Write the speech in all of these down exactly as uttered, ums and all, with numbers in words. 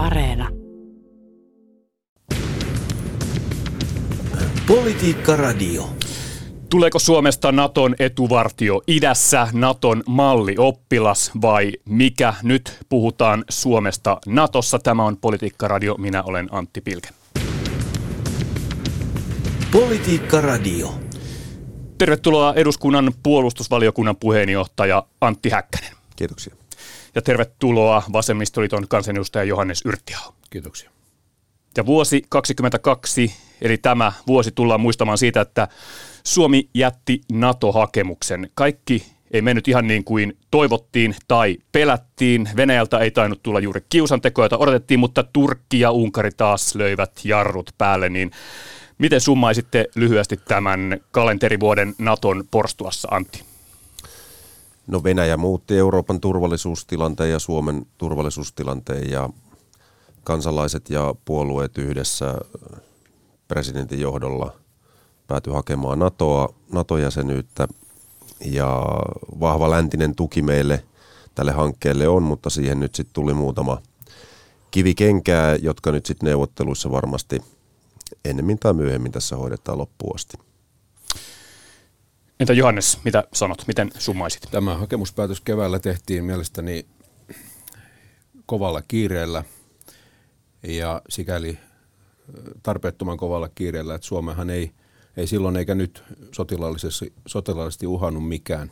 Areena. Politiikka radio. Tuleeko Suomesta Naton etuvartio idässä, Naton mallioppilas vai mikä? Nyt puhutaan Suomesta Natossa. Tämä on Politiikka radio. Minä olen Antti Pilke. Politiikka radio. Tervetuloa eduskunnan puolustusvaliokunnan puheenjohtaja Antti Häkkänen. Kiitoksia. Ja tervetuloa vasemmistoliiton kansanedustaja Johannes Yrttiaho. Kiitoksia. Ja vuosi kaksikymmentäkaksi, eli tämä vuosi tullaan muistamaan siitä, että Suomi jätti NATO-hakemuksen. Kaikki ei mennyt ihan niin kuin toivottiin tai pelättiin. Venäjältä ei tainnut tulla juuri kiusantekoja, jota odotettiin, mutta Turkki ja Unkari taas löivät jarrut päälle. Niin miten summaisitte lyhyesti tämän kalenterivuoden Naton porstuassa, Antti? No Venäjä muutti Euroopan turvallisuustilanteen ja Suomen turvallisuustilanteen ja kansalaiset ja puolueet yhdessä presidentin johdolla päätyi hakemaan NATOa, NATO-jäsenyyttä ja vahva läntinen tuki meille tälle hankkeelle on, mutta siihen nyt sitten tuli muutama kivikenkää, jotka nyt sitten neuvotteluissa varmasti ennemmin tai myöhemmin tässä hoidetaan loppuun asti. Entä Johannes, mitä sanot? Miten summaisit? Tämä hakemuspäätös keväällä tehtiin mielestäni kovalla kiireellä ja sikäli tarpeettoman kovalla kiireellä, että Suomehan ei, ei silloin eikä nyt sotilaallisesti, sotilaallisesti uhannut mikään.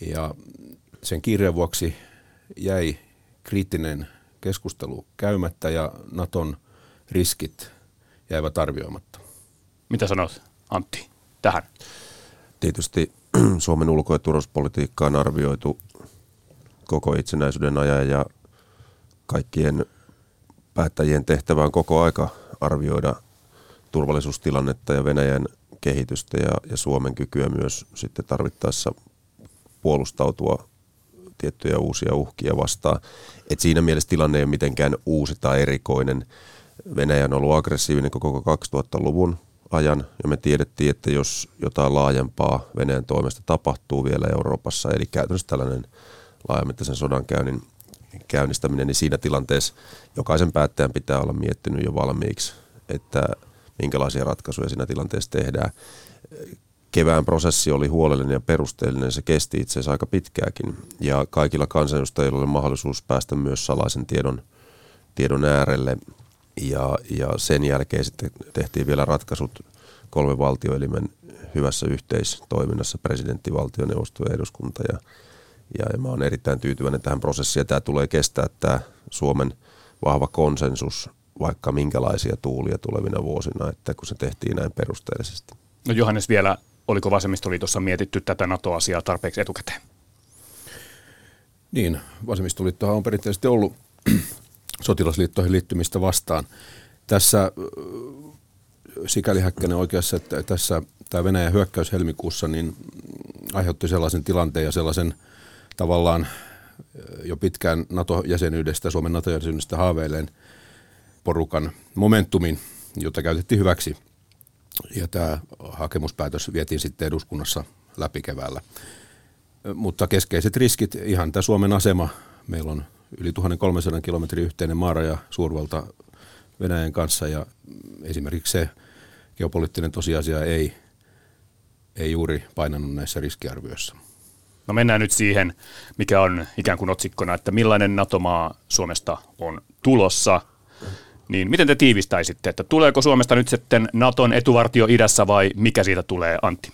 Ja sen kiireen vuoksi jäi kriittinen keskustelu käymättä ja Naton riskit jäivät arvioimatta. Mitä sanot, Antti, tähän? Tietysti Suomen ulko- ja turvallisuuspolitiikkaa on arvioitu koko itsenäisyyden ajan ja kaikkien päättäjien tehtävä on koko aika arvioida turvallisuustilannetta ja Venäjän kehitystä ja, ja Suomen kykyä myös sitten tarvittaessa puolustautua tiettyjä uusia uhkia vastaan. Et siinä mielessä tilanne ei ole mitenkään uusi tai erikoinen. Venäjä on ollut aggressiivinen koko kaksituhattaluvun ajan ja me tiedettiin, että jos jotain laajempaa Venäjän toimesta tapahtuu vielä Euroopassa, eli käytännössä tällainen laajamittaisen sodan käynnin käynnistäminen, niin siinä tilanteessa jokaisen päättäjän pitää olla miettinyt jo valmiiksi, että minkälaisia ratkaisuja siinä tilanteessa tehdään. Kevään prosessi oli huolellinen ja perusteellinen, se kesti itse asiassa aika pitkääkin ja kaikilla kansanedustajilla oli mahdollisuus päästä myös salaisen tiedon, tiedon äärelle. Ja, ja sen jälkeen sitten tehtiin vielä ratkaisut kolmen valtioelimen hyvässä yhteistoiminnassa, presidentti, valtioneuvosto ja eduskunta. Ja, ja, ja mä oon erittäin tyytyväinen tähän prosessiin ja tämä tulee kestää tämä Suomen vahva konsensus, vaikka minkälaisia tuulia tulevina vuosina, että kun se tehtiin näin perusteellisesti. No Johannes vielä, oliko vasemmistoliitossa mietitty tätä NATO-asiaa tarpeeksi etukäteen? Niin, vasemmistoliittohan on perinteisesti ollut sotilasliittoihin liittymistä vastaan. Tässä sikäli Häkkänen oikeassa, että tässä tämä Venäjän hyökkäys helmikuussa niin aiheutti sellaisen tilanteen ja sellaisen tavallaan jo pitkään NATO-jäsenyydestä, Suomen NATO-jäsenyydestä haaveilleen porukan momentumin, jota käytettiin hyväksi. Ja tämä hakemuspäätös vietiin sitten eduskunnassa läpi keväällä. Mutta keskeiset riskit, ihan tämä Suomen asema, meillä on yli tuhatkolmesataa kilometrin yhteinen maaraja suurvalta Venäjän kanssa ja esimerkiksi se geopoliittinen tosiasia ei, ei juuri painanut näissä riskiarvioissa. No mennään nyt siihen, mikä on ikään kuin otsikkona, että millainen NATO-maa Suomesta on tulossa. Niin miten te tiivistäisitte, että tuleeko Suomesta nyt sitten Naton etuvartio idässä vai mikä siitä tulee, Antti?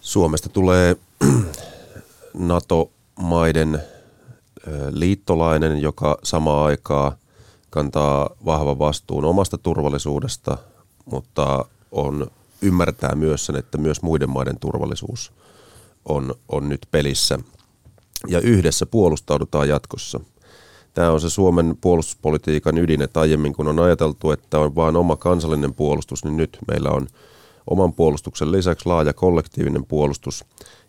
Suomesta tulee NATO-maiden liittolainen, joka samaan aikaan kantaa vahvan vastuun omasta turvallisuudesta, mutta on, ymmärtää myös sen, että myös muiden maiden turvallisuus on, on nyt pelissä. Ja yhdessä puolustaudutaan jatkossa. Tämä on se Suomen puolustuspolitiikan ydin, että aiemmin kun on ajateltu, että on vain oma kansallinen puolustus, niin nyt meillä on oman puolustuksen lisäksi laaja kollektiivinen puolustus.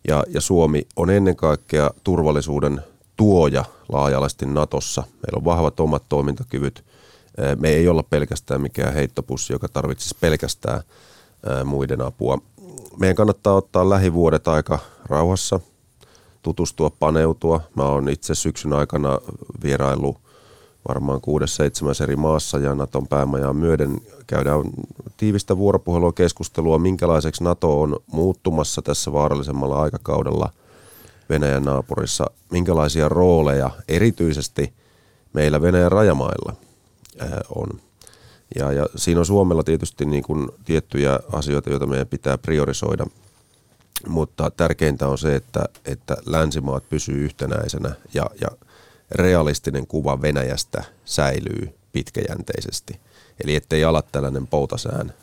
Ja, ja Suomi on ennen kaikkea turvallisuuden tuoja laajalasti Natossa. Meillä on vahvat omat toimintakyvyt. Me ei olla pelkästään mikään heittopussi, joka tarvitsisi pelkästään muiden apua. Meidän kannattaa ottaa lähivuodet aika rauhassa, tutustua, paneutua. Mä oon itse syksyn aikana vieraillut varmaan kuudes, seitsemäs eri maassa ja Naton päämajaa myöden käydään tiivistä vuoropuhelua, keskustelua, minkälaiseksi Nato on muuttumassa tässä vaarallisemmalla aikakaudella Venäjän naapurissa, minkälaisia rooleja erityisesti meillä Venäjän rajamailla on. Ja, ja siinä on Suomella tietysti niin kuin tiettyjä asioita, joita meidän pitää priorisoida, mutta tärkeintä on se, että, että länsimaat pysyy yhtenäisenä ja, ja realistinen kuva Venäjästä säilyy pitkäjänteisesti. Eli ettei ala tällainen poutasään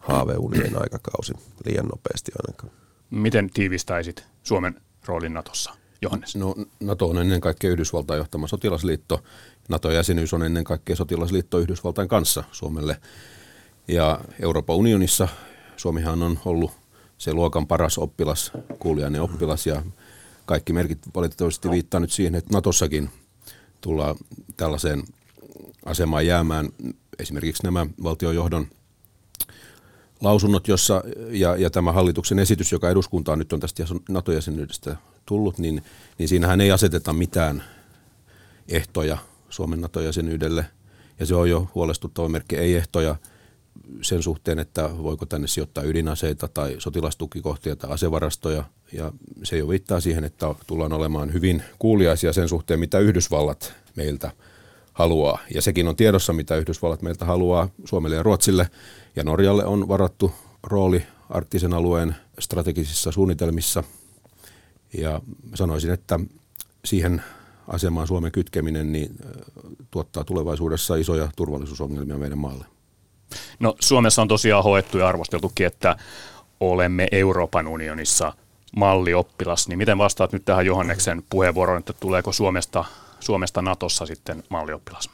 haaveunien aikakausi liian nopeasti ainakaan. Miten tiivistäisit Suomen roolin Natossa, Johannes? No, Nato on ennen kaikkea Yhdysvaltain johtama sotilasliitto. Nato-jäsenyys on ennen kaikkea sotilasliitto Yhdysvaltain kanssa Suomelle. Ja Euroopan unionissa Suomihan on ollut se luokan paras oppilas, kuulijainen oppilas, ja kaikki merkit valitettavasti viittaa nyt siihen, että Natossakin tullaan tällaiseen asemaan jäämään. Esimerkiksi nämä valtionjohdon lausunnot jossa, ja, ja tämä hallituksen esitys, joka eduskuntaan nyt on tästä NATO-jäsenyydestä tullut, niin, niin siinähän ei aseteta mitään ehtoja Suomen NATO-jäsenyydelle. Ja se on jo huolestuttava merkki, ei ehtoja sen suhteen, että voiko tänne sijoittaa ydinaseita tai sotilastukikohtia tai asevarastoja. Ja se jo viittaa siihen, että tullaan olemaan hyvin kuuliaisia sen suhteen, mitä Yhdysvallat meiltä haluaa. Ja sekin on tiedossa, mitä Yhdysvallat meiltä haluaa. Suomelle ja Ruotsille ja Norjalle on varattu rooli arktisen alueen strategisissa suunnitelmissa. Ja sanoisin, että siihen asemaan Suomen kytkeminen niin tuottaa tulevaisuudessa isoja turvallisuusongelmia meidän maalle. No, Suomessa on tosiaan hoettu ja arvosteltukin, että olemme Euroopan unionissa mallioppilas. Niin miten vastaat nyt tähän Johanneksen puheenvuoroon, että tuleeko Suomesta, Suomesta Natossa sitten mallioppilas?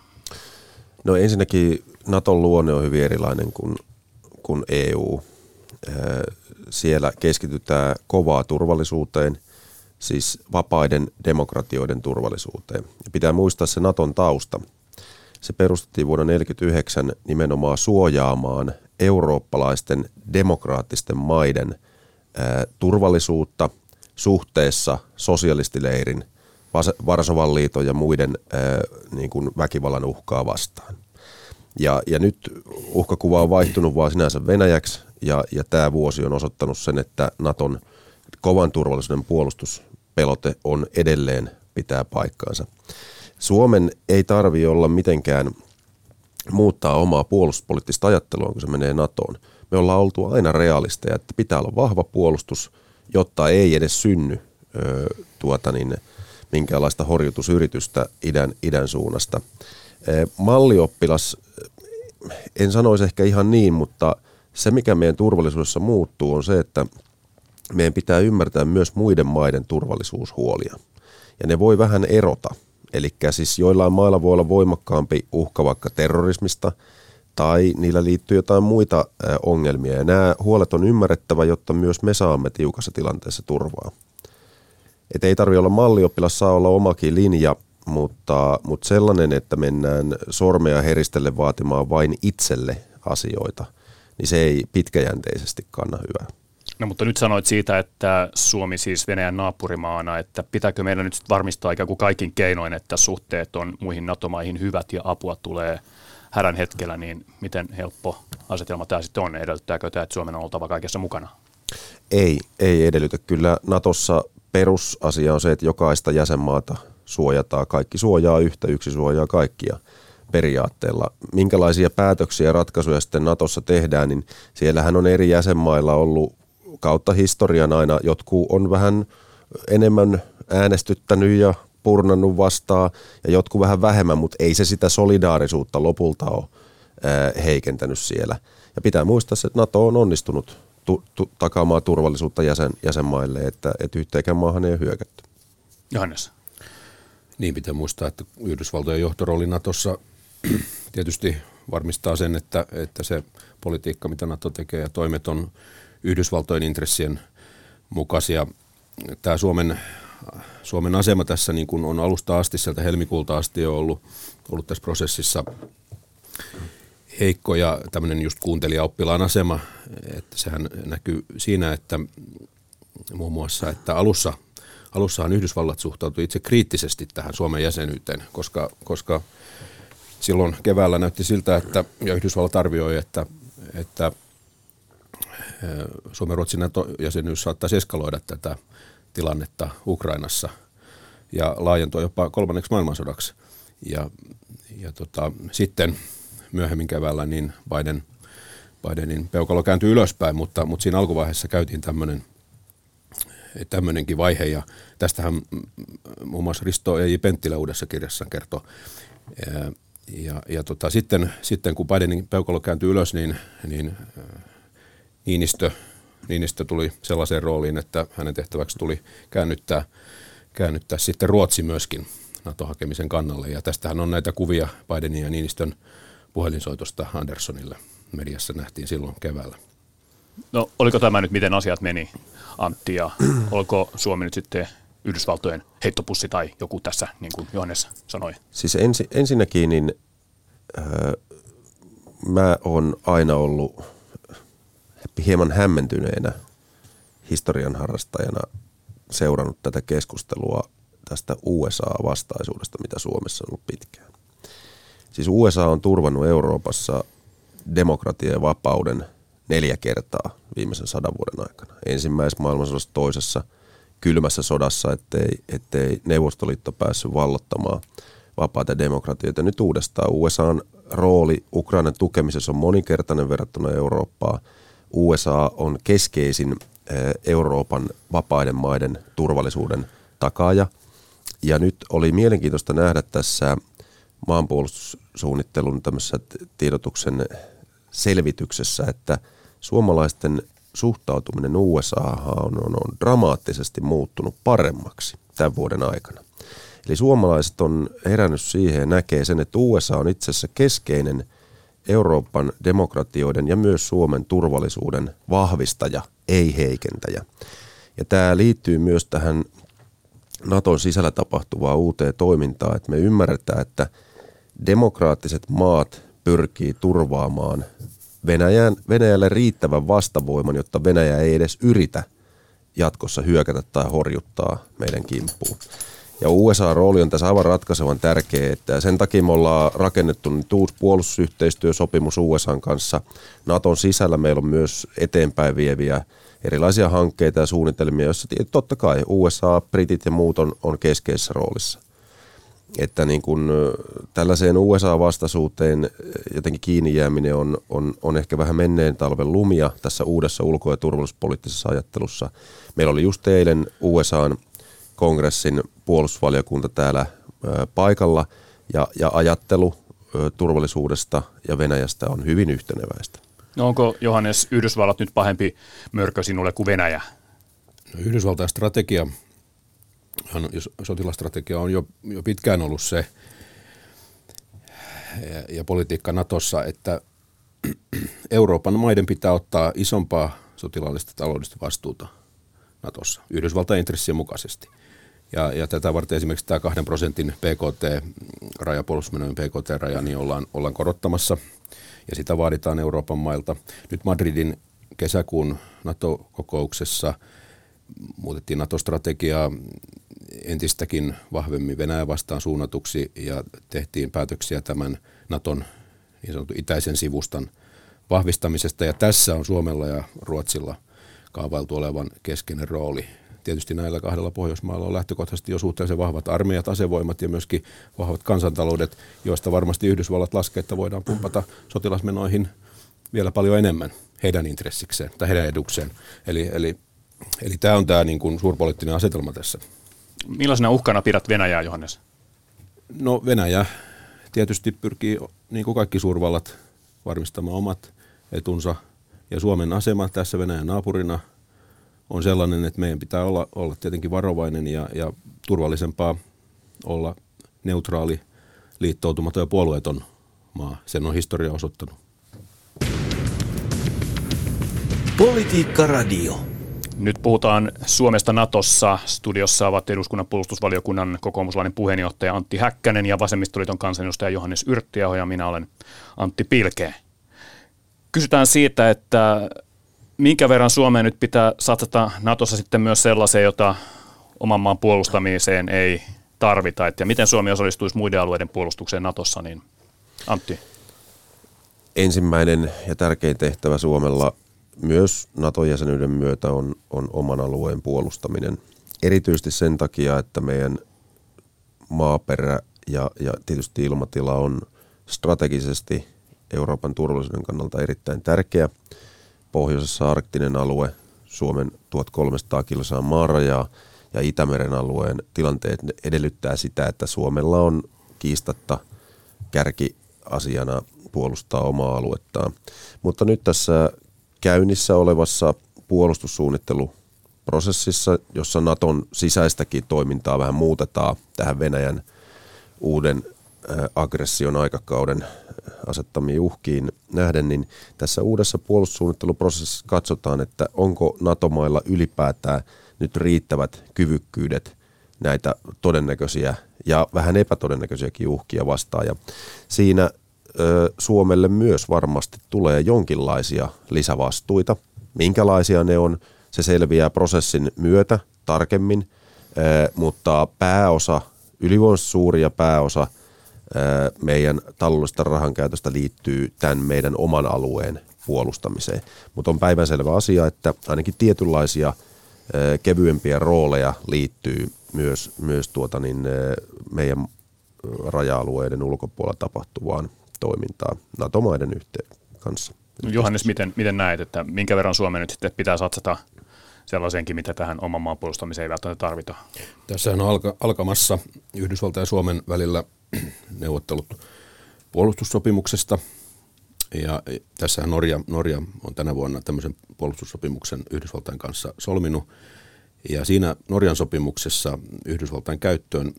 No, ensinnäkin Naton luonne on hyvin erilainen kuin, kuin E U. Siellä keskitytään kovaa turvallisuuteen, siis vapaiden demokratioiden turvallisuuteen. Pitää muistaa se Naton tausta. Se perustettiin vuonna tuhatyhdeksänsataaneljäkymmentäyhdeksän nimenomaan suojaamaan eurooppalaisten demokraattisten maiden ää, turvallisuutta suhteessa sosialistileirin, Varsovan liiton ja muiden ää, niin kuin väkivallan uhkaa vastaan. Ja, ja nyt uhkakuva on vaihtunut vaan sinänsä Venäjäksi, ja, ja tämä vuosi on osoittanut sen, että Naton kovan turvallisuuden puolustuspelote on edelleen pitää paikkaansa. Suomen ei tarvitse olla mitenkään muuttaa omaa puolustuspoliittista ajattelua, kun se menee NATOon. Me ollaan oltu aina realisteja, että pitää olla vahva puolustus, jotta ei edes synny ö, tuota niin, minkäänlaista horjutusyritystä idän, idän suunnasta. E, mallioppilas, en sanoisi ehkä ihan niin, mutta se mikä meidän turvallisuudessa muuttuu on se, että meidän pitää ymmärtää myös muiden maiden turvallisuushuolia. Ja ne voi vähän erota. Eli siis joillain mailla voi olla voimakkaampi uhka vaikka terrorismista tai niillä liittyy jotain muita ongelmia. Ja nämä huolet on ymmärrettävä, jotta myös me saamme tiukassa tilanteessa turvaa. Et ei tarvitse olla mallioppilas, saa olla omakin linja, mutta, mutta sellainen, että mennään sormea heristelle vaatimaan vain itselle asioita, niin se ei pitkäjänteisesti kanna hyvää. No, mutta nyt sanoit siitä, että Suomi siis Venäjän naapurimaana, että pitääkö meidän nyt varmistaa ikään kuin kaikin keinoin, että suhteet on muihin NATO-maihin hyvät ja apua tulee hädän hetkellä, niin miten helppo asetelma tämä sitten on? Edellyttääkö tämä, että Suomen on oltava kaikessa mukana? Ei, ei edellytä. Kyllä Natossa perusasia on se, että jokaista jäsenmaata suojataan. Kaikki suojaa yhtä, yksi suojaa kaikkia periaatteella. Minkälaisia päätöksiä ja ratkaisuja sitten Natossa tehdään, niin siellähän on eri jäsenmailla ollut kautta historian aina jotkut on vähän enemmän äänestyttänyt ja purnannut vastaan ja jotkut vähän vähemmän, mutta ei se sitä solidaarisuutta lopulta ole heikentänyt siellä. Ja pitää muistaa, että NATO on onnistunut tu- tu- takaamaan turvallisuutta jäsen- jäsenmaille, että et yhteenkään maahan ei ole hyökätty. Johannes. Niin, pitää muistaa, että Yhdysvaltojen johtorooli Natossa tietysti varmistaa sen, että, että se politiikka, mitä NATO tekee ja toimet on Yhdysvaltojen intressien mukaisia. Tämä Suomen, Suomen asema tässä niin kuin on alusta asti, sieltä helmikuulta asti on ollut, ollut tässä prosessissa heikko ja tämmöinen just kuuntelijaoppilaan asema, että sehän näkyy siinä, että muun muassa, että alussa, alussahan Yhdysvallat suhtautui itse kriittisesti tähän Suomen jäsenyyteen, koska, koska silloin keväällä näytti siltä, että ja Yhdysvallat arvioi, että, että Suomen Ruotsin NATO-jäsenyys saattaisi eskaloida tätä tilannetta Ukrainassa ja laajentua jopa kolmanneksi maailmansodaksi. Ja, ja tota, sitten myöhemmin keväällä niin Biden, Bidenin peukalo kääntyi ylöspäin, mutta, mutta siinä alkuvaiheessa käytiin tämmöinen tämmöinenkin vaihe, ja tästähän muun muassa Risto E J. Penttilä uudessa kirjassaan kertoo. Ja, ja tota, sitten, sitten kun Bidenin peukalo kääntyi ylös, niin, niin Niinistö, Niinistö tuli sellaiseen rooliin, että hänen tehtäväksi tuli käännyttää, käännyttää sitten Ruotsi myöskin NATO-hakemisen kannalle. Ja tästähän on näitä kuvia Bidenin ja Niinistön puhelinsoitosta Andersonille. Mediassa nähtiin silloin keväällä. No oliko tämä nyt, miten asiat meni, Antti, ja olko Suomi nyt sitten Yhdysvaltojen heittopussi tai joku tässä, niin kuin Johannes sanoi? Siis ensi, ensinnäkin niin, äh, mä oon aina ollut hieman hämmentyneenä historian harrastajana seurannut tätä keskustelua tästä U S A-vastaisuudesta, mitä Suomessa on ollut pitkään. Siis U S A on turvannut Euroopassa demokratia ja vapauden neljä kertaa viimeisen sadan vuoden aikana. Ensimmäisessä maailmansodassa, toisessa kylmässä sodassa, ettei, ettei Neuvostoliitto päässyt vallottamaan vapaata demokratioita. Nyt uudestaan U S A:n rooli Ukrainan tukemisessa on moninkertainen verrattuna Eurooppaan. U S A on keskeisin Euroopan vapaiden maiden turvallisuuden takaaja. Ja nyt oli mielenkiintoista nähdä tässä maanpuolustussuunnittelun tämmöisessä tiedotuksen selvityksessä, että suomalaisten suhtautuminen U S A:han on, on, on dramaattisesti muuttunut paremmaksi tämän vuoden aikana. Eli suomalaiset on herännyt siihen ja näkee sen, että U S A on itse asiassa keskeinen Euroopan demokratioiden ja myös Suomen turvallisuuden vahvistaja, ei heikentäjä. Ja tämä liittyy myös tähän Naton sisällä tapahtuvaan uuteen toimintaan, että me ymmärretään, että demokraattiset maat pyrkii turvaamaan Venäjän, Venäjälle riittävän vastavoiman, jotta Venäjä ei edes yritä jatkossa hyökätä tai horjuttaa meidän kimppuun. Ja U S A-rooli on tässä aivan ratkaisevan tärkeä, että sen takia me ollaan rakennettu nyt uusi puolustusyhteistyösopimus U S A:n kanssa. Naton sisällä meillä on myös eteenpäin vieviä erilaisia hankkeita ja suunnitelmia, joissa totta kai U S A, britit ja muut on, on keskeisessä roolissa. Että niin kun tällaiseen U S A-vastaisuuteen jotenkin kiinni jääminen on, on, on ehkä vähän menneen talven lumia tässä uudessa ulko- ja turvallisuuspoliittisessa ajattelussa. Meillä oli just eilen U S A-kongressin puolustusvaliokunta täällä ö, paikalla ja, ja ajattelu ö, turvallisuudesta ja Venäjästä on hyvin yhteneväistä. No onko, Johannes, Yhdysvallat nyt pahempi mörkö sinulle kuin Venäjä? No, Yhdysvaltain strategia. Sotilastrategia on jo, jo pitkään ollut se, ja, ja politiikka Natossa, että Euroopan maiden pitää ottaa isompaa sotilaallista taloudellista vastuuta Natossa, Yhdysvaltain intressien mukaisesti. Ja, ja tätä varten esimerkiksi tämä kahden prosentin P K T-raja, puolustusmenojen P K T-raja, niin ollaan, ollaan korottamassa, ja sitä vaaditaan Euroopan mailta. Nyt Madridin kesäkuun NATO-kokouksessa muutettiin NATO-strategiaa entistäkin vahvemmin Venäjä vastaan suunnatuksi ja tehtiin päätöksiä tämän Naton niin sanotun itäisen sivustan vahvistamisesta. Ja tässä on Suomella ja Ruotsilla kaavailtu olevan keskeinen rooli. Tietysti näillä kahdella Pohjoismaalla on lähtökohtaisesti jo suhteellisen vahvat armeijat, asevoimat ja myöskin vahvat kansantaloudet, joista varmasti Yhdysvallat laskee, että voidaan pumpata sotilasmenoihin vielä paljon enemmän heidän intressikseen tai heidän edukseen. Eli, eli Eli tämä on tämä niin kuin suurpoliittinen asetelma tässä. Millaisena uhkana pidät Venäjää, Johannes? No Venäjä tietysti pyrkii, niin kuin kaikki suurvallat, varmistamaan omat etunsa. Ja Suomen asema tässä Venäjän naapurina on sellainen, että meidän pitää olla, olla tietenkin varovainen ja, ja turvallisempaa olla neutraali, liittoutumaton ja puolueeton maa. Sen on historia osoittanut. Politiikka radio. Nyt puhutaan Suomesta Natossa. Studiossa ovat eduskunnan puolustusvaliokunnan kokoomuslainen puheenjohtaja Antti Häkkänen ja vasemmistoliiton kansanedustaja Johannes Yrttiaho, ja minä olen Antti Pilke. Kysytään siitä, että minkä verran Suomeen nyt pitää satsata Natossa sitten myös sellaiseen, jota oman maan puolustamiseen ei tarvita, ja miten Suomi osallistuisi muiden alueiden puolustukseen Natossa, niin Antti. Ensimmäinen ja tärkein tehtävä Suomella myös NATO-jäsenyyden myötä on, on oman alueen puolustaminen. Erityisesti sen takia, että meidän maaperä ja, ja tietysti ilmatila on strategisesti Euroopan turvallisuuden kannalta erittäin tärkeä. Pohjoisessa arktinen alue, Suomen tuhatkolmesataa kilsaa maarajaa ja Itämeren alueen tilanteet edellyttää sitä, että Suomella on kiistatta kärkiasiana puolustaa omaa aluettaan. Mutta nyt tässä käynnissä olevassa puolustussuunnitteluprosessissa, jossa Naton sisäistäkin toimintaa vähän muutetaan tähän Venäjän uuden aggression aikakauden asettamiin uhkiin nähden, niin tässä uudessa puolustussuunnitteluprosessissa katsotaan, että onko NATO-mailla ylipäätään nyt riittävät kyvykkyydet näitä todennäköisiä ja vähän epätodennäköisiäkin uhkia vastaan. Ja siinä ö, Suomelle myös varmasti tulee jonkinlaisia lisävastuita. Minkälaisia ne on, se selviää prosessin myötä tarkemmin, ö, mutta pääosa, ylivoimaisesti suuri ja pääosa meidän taloudellisesta rahankäytöstä liittyy tämän meidän oman alueen puolustamiseen. Mutta on päivänselvä asia, että ainakin tietynlaisia kevyempiä rooleja liittyy myös, myös tuota niin, meidän raja-alueiden ulkopuolella tapahtuvaan toimintaan NATO-maiden yhteen kanssa. Johannes, miten, miten näet, että minkä verran Suomen nyt sitten pitää satsata sellaisenkin, mitä tähän oman maan puolustamiseen ei välttämättä tarvitaan? Tässähän on alka- alkamassa Yhdysvaltain ja Suomen välillä neuvottelut puolustussopimuksesta, ja tässähän Norja, Norja on tänä vuonna tämmöisen puolustussopimuksen Yhdysvaltain kanssa solminut, ja siinä Norjan sopimuksessa Yhdysvaltain käyttöön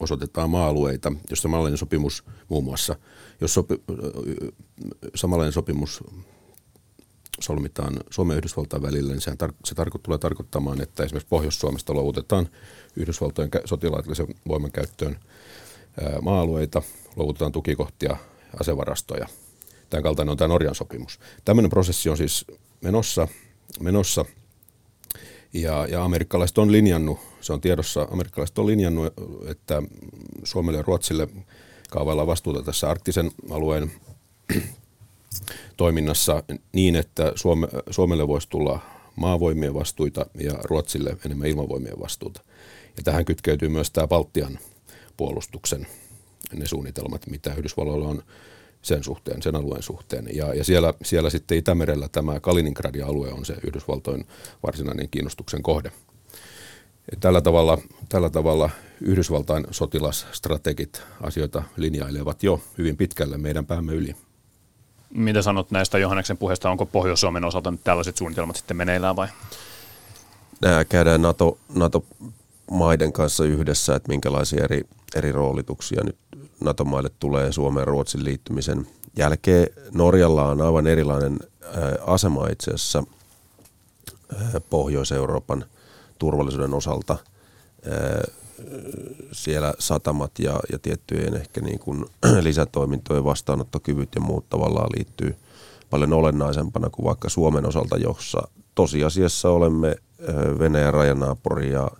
osoitetaan maa-alueita, jos samanlainen sopimus muun muassa, jos sopi, samanlainen sopimus solmitaan Suomen ja Yhdysvaltain välillä, niin sehän tar- se tarko- tulee tarkoittamaan, että esimerkiksi Pohjois-Suomesta luovutetaan Yhdysvaltojen kä- sotilaallisen voiman käyttöön maa-alueita, luovutetaan tukikohtia, asevarastoja. Tämän kaltainen on tämä Norjan sopimus. Tämmöinen prosessi on siis menossa, menossa ja, ja amerikkalaiset on linjannut, se on tiedossa, amerikkalaiset on linjannut, että Suomelle ja Ruotsille kaavaillaan vastuuta tässä arktisen alueen toiminnassa niin, että Suome, Suomelle voisi tulla maavoimien vastuuta ja Ruotsille enemmän ilmavoimien vastuuta. Ja tähän kytkeytyy myös tämä Baltian puolustuksen ne suunnitelmat, mitä Yhdysvalloilla on sen suhteen, sen alueen suhteen. Ja, ja siellä, siellä sitten Itämerellä tämä Kaliningradin alue on se Yhdysvaltojen varsinainen kiinnostuksen kohde. Et tällä tavalla, tällä tavalla Yhdysvaltain sotilasstrategit asioita linjailevat jo hyvin pitkälle meidän päämme yli. Mitä sanot näistä Johanneksen puheesta, onko Pohjois-Suomen osalta nyt tällaiset suunnitelmat sitten meneillään vai? Nämä käydään NATO, NATO maiden kanssa yhdessä, että minkälaisia eri, eri roolituksia nyt NATO-maille tulee Suomen ja Ruotsin liittymisen jälkeen. Norjalla on aivan erilainen asema itse asiassa Pohjois-Euroopan turvallisuuden osalta. Siellä satamat ja, ja tiettyjen ehkä niin kuin lisätoimintojen vastaanottokyvyt ja muut tavallaan liittyy paljon olennaisempana kuin vaikka Suomen osalta, jossa tosiasiassa olemme Venäjän rajanaapuri ja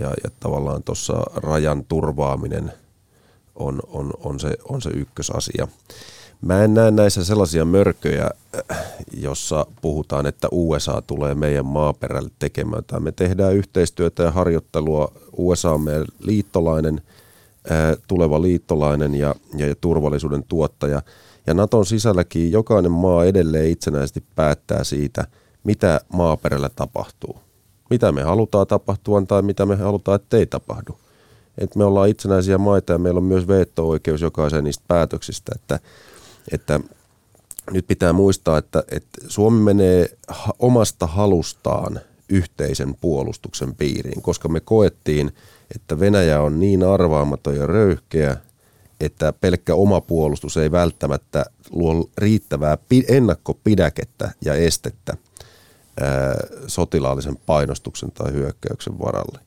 Ja, ja tavallaan tuossa rajan turvaaminen on, on, on, se, on se ykkösasia. Mä en näe näissä sellaisia mörköjä, jossa puhutaan, että U S A tulee meidän maaperälle tekemään. Tai me tehdään yhteistyötä ja harjoittelua. U S A on meidän liittolainen, tuleva liittolainen ja, ja turvallisuuden tuottaja. Ja Naton sisälläkin jokainen maa edelleen itsenäisesti päättää siitä, mitä maaperällä tapahtuu. Mitä me halutaan tapahtua tai mitä me halutaan, että ei tapahdu. Et me ollaan itsenäisiä maita ja meillä on myös veto-oikeus jokaisen niistä päätöksistä. Että, että nyt pitää muistaa, että, että Suomi menee omasta halustaan yhteisen puolustuksen piiriin, koska me koettiin, että Venäjä on niin arvaamaton ja röyhkeä, että pelkkä oma puolustus ei välttämättä luo riittävää ennakkopidäkettä ja estettä sotilaallisen painostuksen tai hyökkäyksen varalle.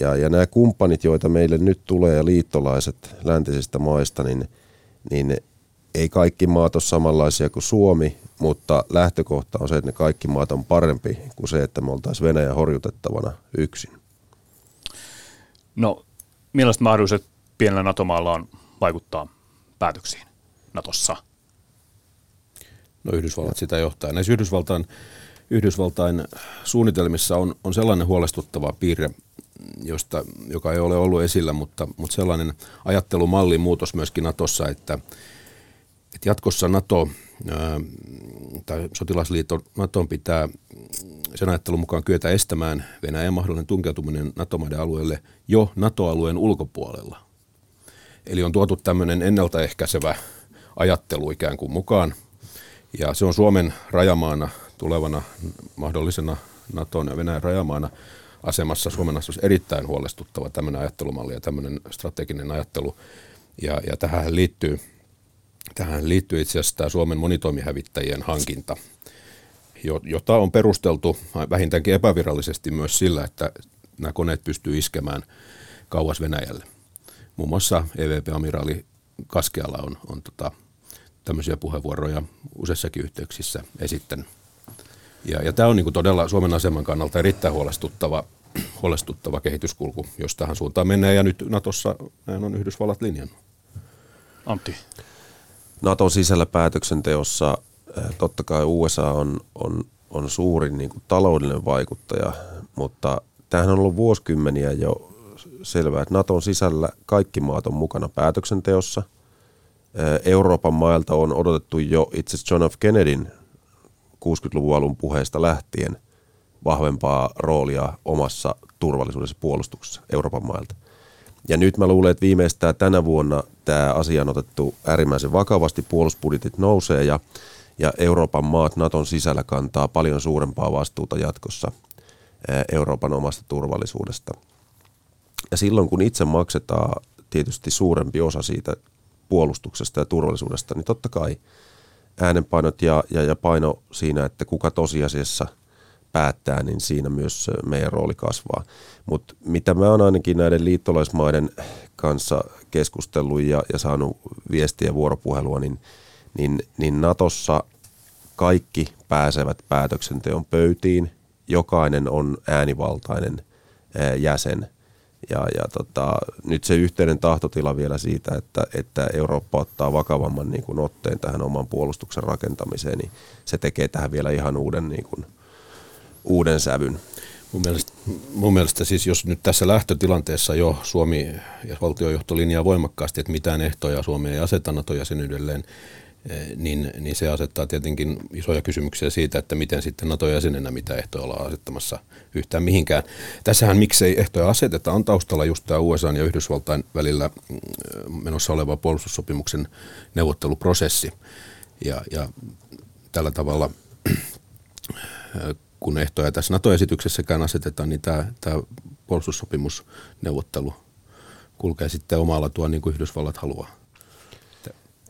Ja, ja nämä kumppanit, joita meille nyt tulee ja liittolaiset läntisistä maista, niin, niin ei kaikki maat ole samanlaisia kuin Suomi, mutta lähtökohta on se, että ne kaikki maat on parempi kuin se, että me oltaisiin Venäjän horjutettavana yksin. No, millaiset mahdolliset pienellä NATO-maalla on vaikuttaa päätöksiin? Natossa? No Yhdysvallat sitä johtaa. Näissä Yhdysvaltain, Yhdysvaltain suunnitelmissa on, on sellainen huolestuttava piirre, josta, joka ei ole ollut esillä, mutta, mutta sellainen ajattelumallin muutos myöskin Natossa, että, että jatkossa NATO ää, tai sotilasliitto Naton pitää sen ajattelun mukaan kyetä estämään Venäjän mahdollinen tunkeutuminen NATO-maiden alueelle jo NATO-alueen ulkopuolella. Eli on tuotu tämmöinen ennaltaehkäisevä ajattelu ikään kuin mukaan, ja se on Suomen rajamaana, tulevana mahdollisena Naton ja Venäjän rajamaana asemassa Suomen asemassa erittäin huolestuttava tämmöinen ajattelumalli ja tämmöinen strateginen ajattelu, ja, ja tähän liittyy, tähän liittyy itse asiassa tämä Suomen monitoimihävittäjien hankinta, jota on perusteltu vähintäänkin epävirallisesti myös sillä, että nämä koneet pystyy iskemään kauas Venäjälle. Muun muassa E V P-amiraali Kaskialla on, on tota, tämmöisiä puheenvuoroja useissakin yhteyksissä esittänyt. Ja, ja tämä on niinku todella Suomen aseman kannalta erittäin huolestuttava, huolestuttava kehityskulku, jos tähän suuntaan mennään. Ja nyt Natossa näin on Yhdysvallat linjannut. Antti. Naton sisällä päätöksenteossa totta kai U S A on, on, on suurin niin kuin taloudellinen vaikuttaja, mutta tämähän on ollut vuosikymmeniä jo selvää, että Naton sisällä kaikki maat on mukana päätöksenteossa. Euroopan mailta on odotettu jo itse John F. Kennedyn kuudenkymmenen luvun alun puheesta lähtien vahvempaa roolia omassa turvallisuudessa ja puolustuksessa Euroopan mailta. Ja nyt mä luulen, että viimeistään tänä vuonna tämä asia on otettu äärimmäisen vakavasti, puolustusbudjetit nousee ja Ja Euroopan maat Naton sisällä kantaa paljon suurempaa vastuuta jatkossa Euroopan omasta turvallisuudesta. Ja silloin kun itse maksetaan tietysti suurempi osa siitä puolustuksesta ja turvallisuudesta, niin totta kai äänenpainot ja, ja, ja paino siinä, että kuka tosiasiassa päättää, niin siinä myös meidän rooli kasvaa. Mutta mitä mä oon ainakin näiden liittolaismaiden kanssa keskustellut ja, ja saanut viestiä ja vuoropuhelua, niin Niin, niin Natossa kaikki pääsevät päätöksenteon pöytiin, jokainen on äänivaltainen ää, jäsen. Ja, ja tota, nyt se yhteinen tahtotila vielä siitä, että, että Eurooppa ottaa vakavamman niin kuin, otteen tähän oman puolustuksen rakentamiseen, niin se tekee tähän vielä ihan uuden, niin kuin, uuden sävyn. Mun mielestä, mun mielestä siis, jos nyt tässä lähtötilanteessa jo Suomi ja valtionjohto linjaa voimakkaasti, että mitään ehtoja Suomi ei aseta NATO-jäsenyydelleen, Niin, niin se asettaa tietenkin isoja kysymyksiä siitä, että miten sitten NATO-jäsenenä mitä ehtoja ollaan asettamassa yhtään mihinkään. Tässähän miksei ehtoja aseteta on taustalla just tämä U S A ja Yhdysvaltain välillä menossa oleva puolustussopimuksen neuvotteluprosessi. Ja, ja tällä tavalla, kun ehtoja tässä NATO-esityksessäkään asetetaan, niin tämä, tämä puolustussopimusneuvottelu kulkee sitten omalla tuo niin kuin Yhdysvallat haluaa.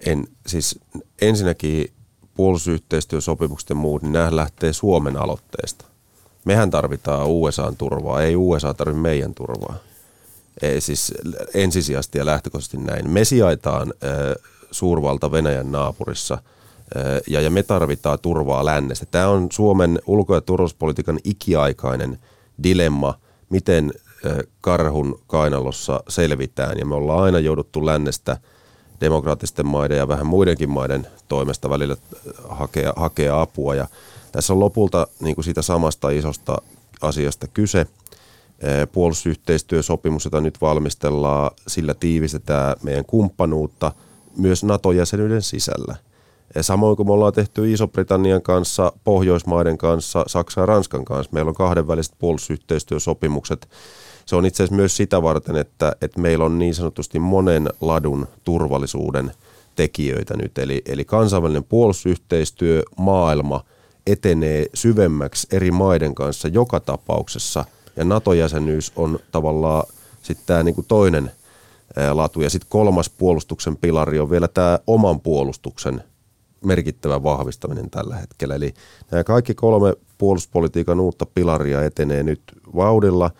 En, siis ensinnäkin puolustusyhteistyösopimukset ja muut, niin nämä lähtee Suomen aloitteesta. Mehän tarvitaan U S A:n turvaa, ei U S A tarvitse meidän turvaa. Ei, siis ensisijaisesti ja lähtökohtaisesti näin. Me sijaitaan äh, suurvalta Venäjän naapurissa äh, ja, ja me tarvitaan turvaa lännestä. Tämä on Suomen ulko- ja turvallisuuspolitiikan ikiaikainen dilemma, miten äh, karhun kainalossa selvitään. Ja me ollaan aina jouduttu lännestä demokraattisten maiden ja vähän muidenkin maiden toimesta välillä hakea, hakea apua. Ja tässä on lopulta niin kuin siitä samasta isosta asiasta kyse. Puolustusyhteistyösopimus, jota nyt valmistellaan, sillä tiivistetään meidän kumppanuutta myös NATO-jäsenyyden sisällä. Ja samoin kuin me ollaan tehty Iso-Britannian kanssa, Pohjoismaiden kanssa, Saksan ja Ranskan kanssa, meillä on kahdenväliset puolustusyhteistyösopimukset. Se on itse asiassa myös sitä varten, että, että meillä on niin sanotusti monen ladun turvallisuuden tekijöitä nyt. Eli, eli kansainvälinen puolustusyhteistyö, maailma etenee syvemmäksi eri maiden kanssa joka tapauksessa. Ja NATO-jäsenyys on tavallaan sitten tämä niin kuin toinen ää, latu. Ja sitten kolmas puolustuksen pilari on vielä tämä oman puolustuksen merkittävä vahvistaminen tällä hetkellä. Eli nämä kaikki kolme puolustuspolitiikan uutta pilaria etenee nyt vauhdilla.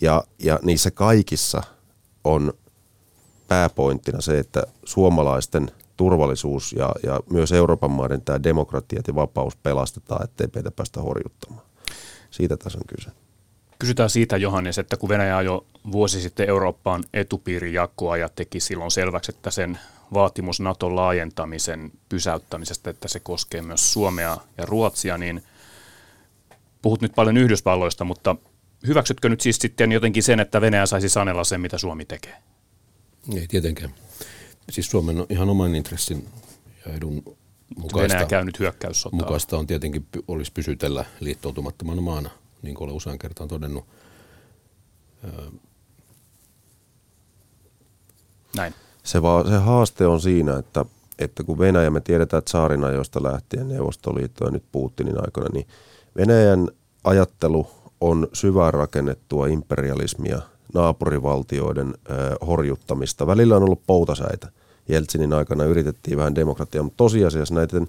Ja, ja niissä kaikissa on pääpointtina se, että suomalaisten turvallisuus ja, ja myös Euroopan maiden tämä demokratia ja vapaus pelastetaan, ettei meitä päästä horjuttamaan. Siitä tässä on kyse. Kysytään siitä, Johannes, että kun Venäjä ajoi vuosi sitten Eurooppaan etupiirijakoa ja teki silloin selväksi, että sen vaatimus Naton laajentamisen pysäyttämisestä, että se koskee myös Suomea ja Ruotsia, niin puhut nyt paljon Yhdysvalloista, mutta hyväksytkö nyt siis sitten jotenkin sen, että Venäjä saisi sanella sen, mitä Suomi tekee? Ei tietenkään. Siis Suomen on ihan oman intressin ja edun mukaista, käynyt hyökkäyssotaa. mukaista on tietenkin olisi pysytellä liittoutumattomana maana, niin kuin olen usean kertaan todennut. Näin. Se, va- se haaste on siinä, että, että kun Venäjä, me tiedetään, että tsaarin ajoista lähtien Neuvostoliitto ja nyt Putinin aikana, niin Venäjän ajattelu on syvään rakennettua imperialismia, naapurivaltioiden ö, horjuttamista. Välillä on ollut poutasäitä. Jeltsinin aikana yritettiin vähän demokratiaa, mutta tosiasiassa näiden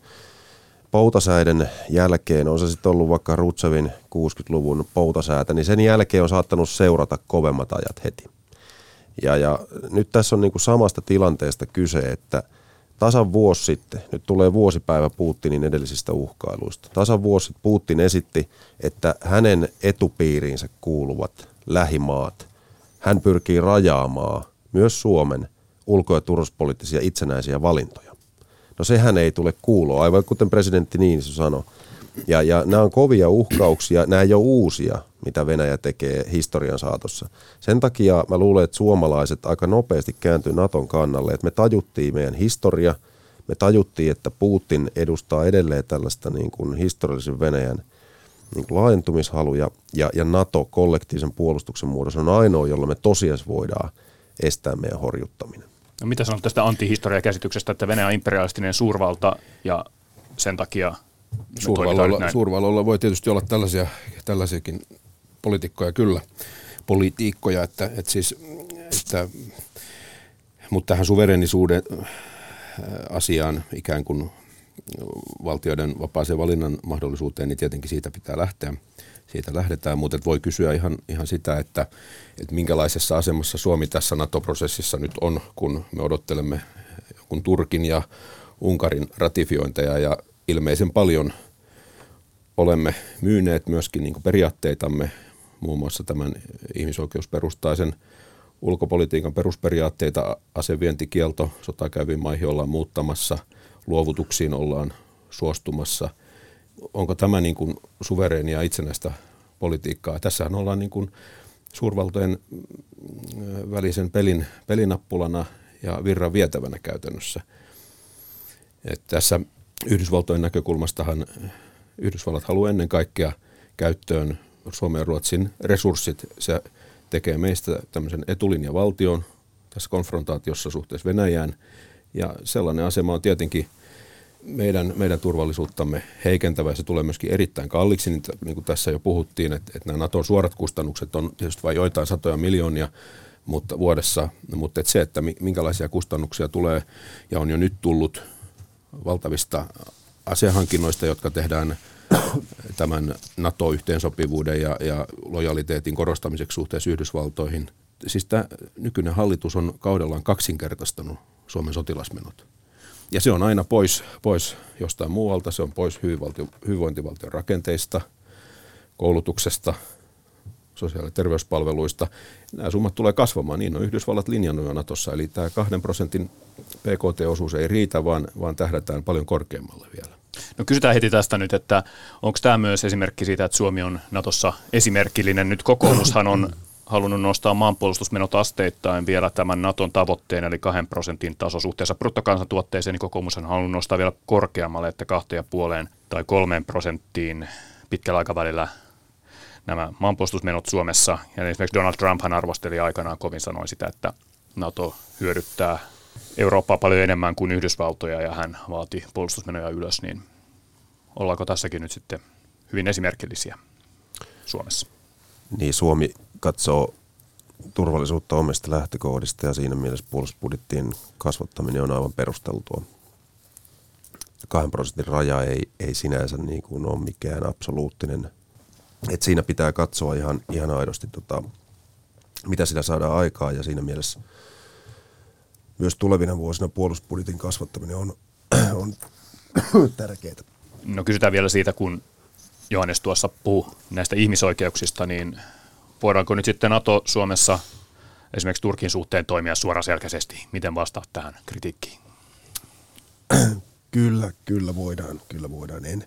poutasäiden jälkeen, on se sitten ollut vaikka Rutsevin kuudenkymmenen luvun poutasäätä, niin sen jälkeen on saattanut seurata kovemmat ajat heti. Ja, ja nyt tässä on niin kuin samasta tilanteesta kyse, että tasan vuosi sitten, nyt tulee vuosipäivä Putinin edellisistä uhkailuista, tasan vuosi sitten Putin esitti, että hänen etupiiriinsä kuuluvat lähimaat, hän pyrkii rajaamaan myös Suomen ulko- ja turvallisuuspoliittisia itsenäisiä valintoja. No sehän ei tule kuuloa, aivan kuten presidentti Niinistö sanoi. Ja, ja nämä on kovia uhkauksia, nämä ei ole uusia, mitä Venäjä tekee historian saatossa. Sen takia mä luulen, että suomalaiset aika nopeasti kääntyy Naton kannalle, että me tajuttiin meidän historia, me tajuttiin, että Putin edustaa edelleen tällaista niin kuin historiallisen Venäjän niin kuin laajentumishaluja, ja, ja Nato kollektiivisen puolustuksen muodossa on ainoa, jolla me tosiasiassa voidaan estää meidän horjuttaminen. No mitä sanot tästä antihistoriakäsityksestä, että Venäjä on imperialistinen suurvalta ja sen takia suurvalloilla, suurvalloilla voi tietysti olla tällaisia, tällaisiakin poliitikkoja kyllä, politiikkoja, että, että siis, että, mutta tähän suverenisuuden asiaan ikään kuin valtioiden vapaaseen valinnan mahdollisuuteen, niin tietenkin siitä pitää lähteä. Siitä lähdetään, mutta voi kysyä ihan, ihan sitä, että, että minkälaisessa asemassa Suomi tässä NATO-prosessissa nyt on, kun me odottelemme kun Turkin ja Unkarin ratifiointeja ja ilmeisen paljon olemme myyneet myöskin niin kuin periaatteitamme, muun muassa tämän ihmisoikeusperustaisen ulkopolitiikan perusperiaatteita, asevientikielto, sotakäyviin maihin ollaan muuttamassa, luovutuksiin ollaan suostumassa. Onko tämä niin kuin suvereenia itsenäistä politiikkaa? Tässähän ollaan niin kuin suurvaltojen välisen pelin, pelinappulana ja virran vietävänä käytännössä. Et tässä Yhdysvaltojen näkökulmastahan Yhdysvallat haluaa ennen kaikkea käyttöön Suomen ja Ruotsin resurssit. Se tekee meistä tämmöisen etulinjavaltion tässä konfrontaatiossa suhteessa Venäjään, ja sellainen asema on tietenkin Meidän, meidän turvallisuuttamme heikentävä, ja se tulee myöskin erittäin kalliiksi, niin, t- niin kuin tässä jo puhuttiin, että, että nämä Naton suorat kustannukset on tietysti vain joitain satoja miljoonia mutta vuodessa, mutta että se, että minkälaisia kustannuksia tulee ja on jo nyt tullut valtavista asehankinnoista, jotka tehdään tämän NATO-yhteensopivuuden ja, ja lojaliteetin korostamiseksi suhteessa Yhdysvaltoihin. Siis tämä nykyinen hallitus on kaudellaan kaksinkertaistanut Suomen sotilasmenot. Ja se on aina pois, pois jostain muualta, se on pois hyvinvointivaltion rakenteista, koulutuksesta, sosiaali- ja terveyspalveluista. Nämä summat tulee kasvamaan, niin on Yhdysvallat linjannut jo Natossa, eli tämä kahden prosentin P K T-osuus ei riitä, vaan, vaan tähdätään paljon korkeammalle vielä. No kysytään heti tästä nyt, että onko tämä myös esimerkki siitä, että Suomi on Natossa esimerkillinen? Nyt kokoomushan on halunnut nostaa maanpuolustusmenot asteittain vielä tämän Naton tavoitteen, eli kahden prosentin taso suhteessa bruttokansantuotteeseen, niin kokoomus on halunnut nostaa vielä korkeammalle, että kahteen ja puoleen tai kolmeen prosenttiin pitkällä aikavälillä nämä maanpuolustusmenot Suomessa. Ja esimerkiksi Donald Trumphan arvosteli aikanaan kovin sanoin sitä, että Nato hyödyttää Eurooppaa paljon enemmän kuin Yhdysvaltoja, ja hän vaati puolustusmenoja ylös, niin ollaanko tässäkin nyt sitten hyvin esimerkillisiä Suomessa? Niin, Suomi katsoo turvallisuutta omista lähtökohdista, ja siinä mielessä puolustusbudjettien kasvattaminen on aivan perusteltua. Kahden prosentin raja ei, ei sinänsä niin kuin ole mikään absoluuttinen. Et siinä pitää katsoa ihan, ihan aidosti, tota, mitä sillä saadaan aikaa, ja siinä mielessä myös tulevina vuosina puolustusbudjetin kasvattaminen on, on tärkeää. No kysytään vielä siitä, kun Johannes tuossa puhui näistä ihmisoikeuksista, niin voidaanko nyt sitten NATO Suomessa esimerkiksi Turkin suhteen toimia suoraselkäisesti? Miten vastaat tähän kritiikkiin? Kyllä, kyllä voidaan. Kyllä voidaan. En,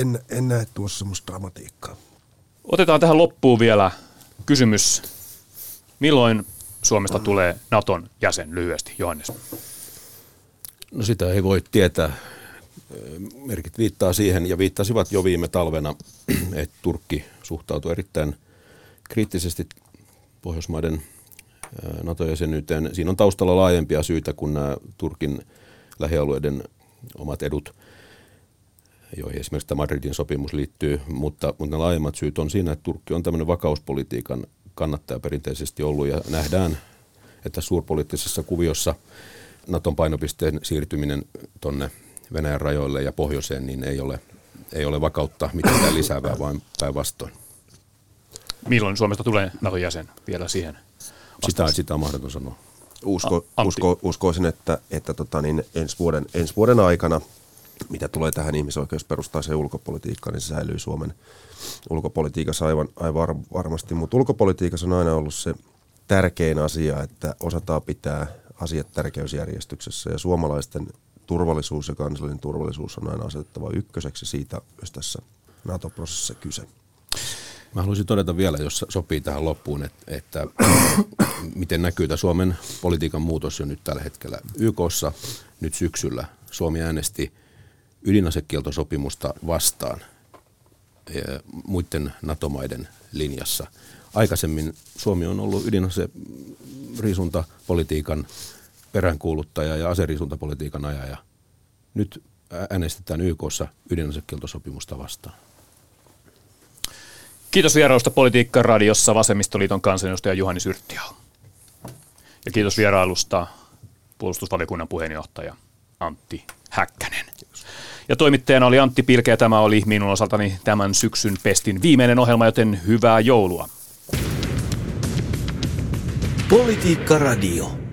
en, en näe tuossa semmoista dramatiikkaa. Otetaan tähän loppuun vielä kysymys. Milloin Suomesta tulee Naton jäsen lyhyesti, Johannes? No sitä ei voi tietää. Merkit viittaa siihen ja viittasivat jo viime talvena, että Turkki suhtautui erittäin kriittisesti Pohjoismaiden NATO-jäsenyyteen. Siinä on taustalla laajempia syitä kuin nämä Turkin lähialueiden omat edut, joihin esimerkiksi tämä Madridin sopimus liittyy, mutta, mutta ne laajemmat syyt on siinä, että Turkki on tämmöinen vakauspolitiikan kannattaja perinteisesti ollut ja nähdään, että suurpoliittisessa kuviossa Naton painopisteen siirtyminen tuonne Venäjän rajoille ja pohjoiseen niin ei ole, ei ole vakautta mitään lisäävää, vaan päinvastoin. Milloin Suomesta tulee Naton jäsen vielä siihen? Sitä, sitä on mahdoton sanoa. Usko, usko, uskoisin, että, että tota niin, ensi, vuoden, ensi vuoden aikana, mitä tulee tähän ihmisoikeusperustaiseen ulkopolitiikkaan, niin se säilyy Suomen ulkopolitiikassa aivan, aivan varmasti. Mutta ulkopolitiikassa on aina ollut se tärkein asia, että osataan pitää asiat tärkeysjärjestyksessä ja suomalaisten turvallisuus ja kansallinen turvallisuus on aina asetettava ykköseksi, siitä myös tässä NATO-prosessissa kyse. Mä haluaisin todeta vielä, jos sopii tähän loppuun, että, että miten näkyy tämä Suomen politiikan muutos jo nyt tällä hetkellä. Y K:ssa nyt syksyllä Suomi äänesti ydinasekieltosopimusta vastaan muiden NATO-maiden linjassa. Aikaisemmin Suomi on ollut ydinaseriisuntapolitiikan peräänkuuluttaja ja aseriisuntapolitiikan ajaja. Nyt äänestetään Y K:ssa ydinasekieltosopimusta vastaan. Kiitos vierailusta Politiikka radiossa Vasemmistoliiton kansanedustaja Johannes Yrttiaho. Ja kiitos vierailusta puolustusvaliokunnan puheenjohtaja Antti Häkkänen. Ja toimittajana oli Antti Pilke ja tämä oli minun osaltani tämän syksyn pestin viimeinen ohjelma, joten hyvää joulua. Politiikka radio.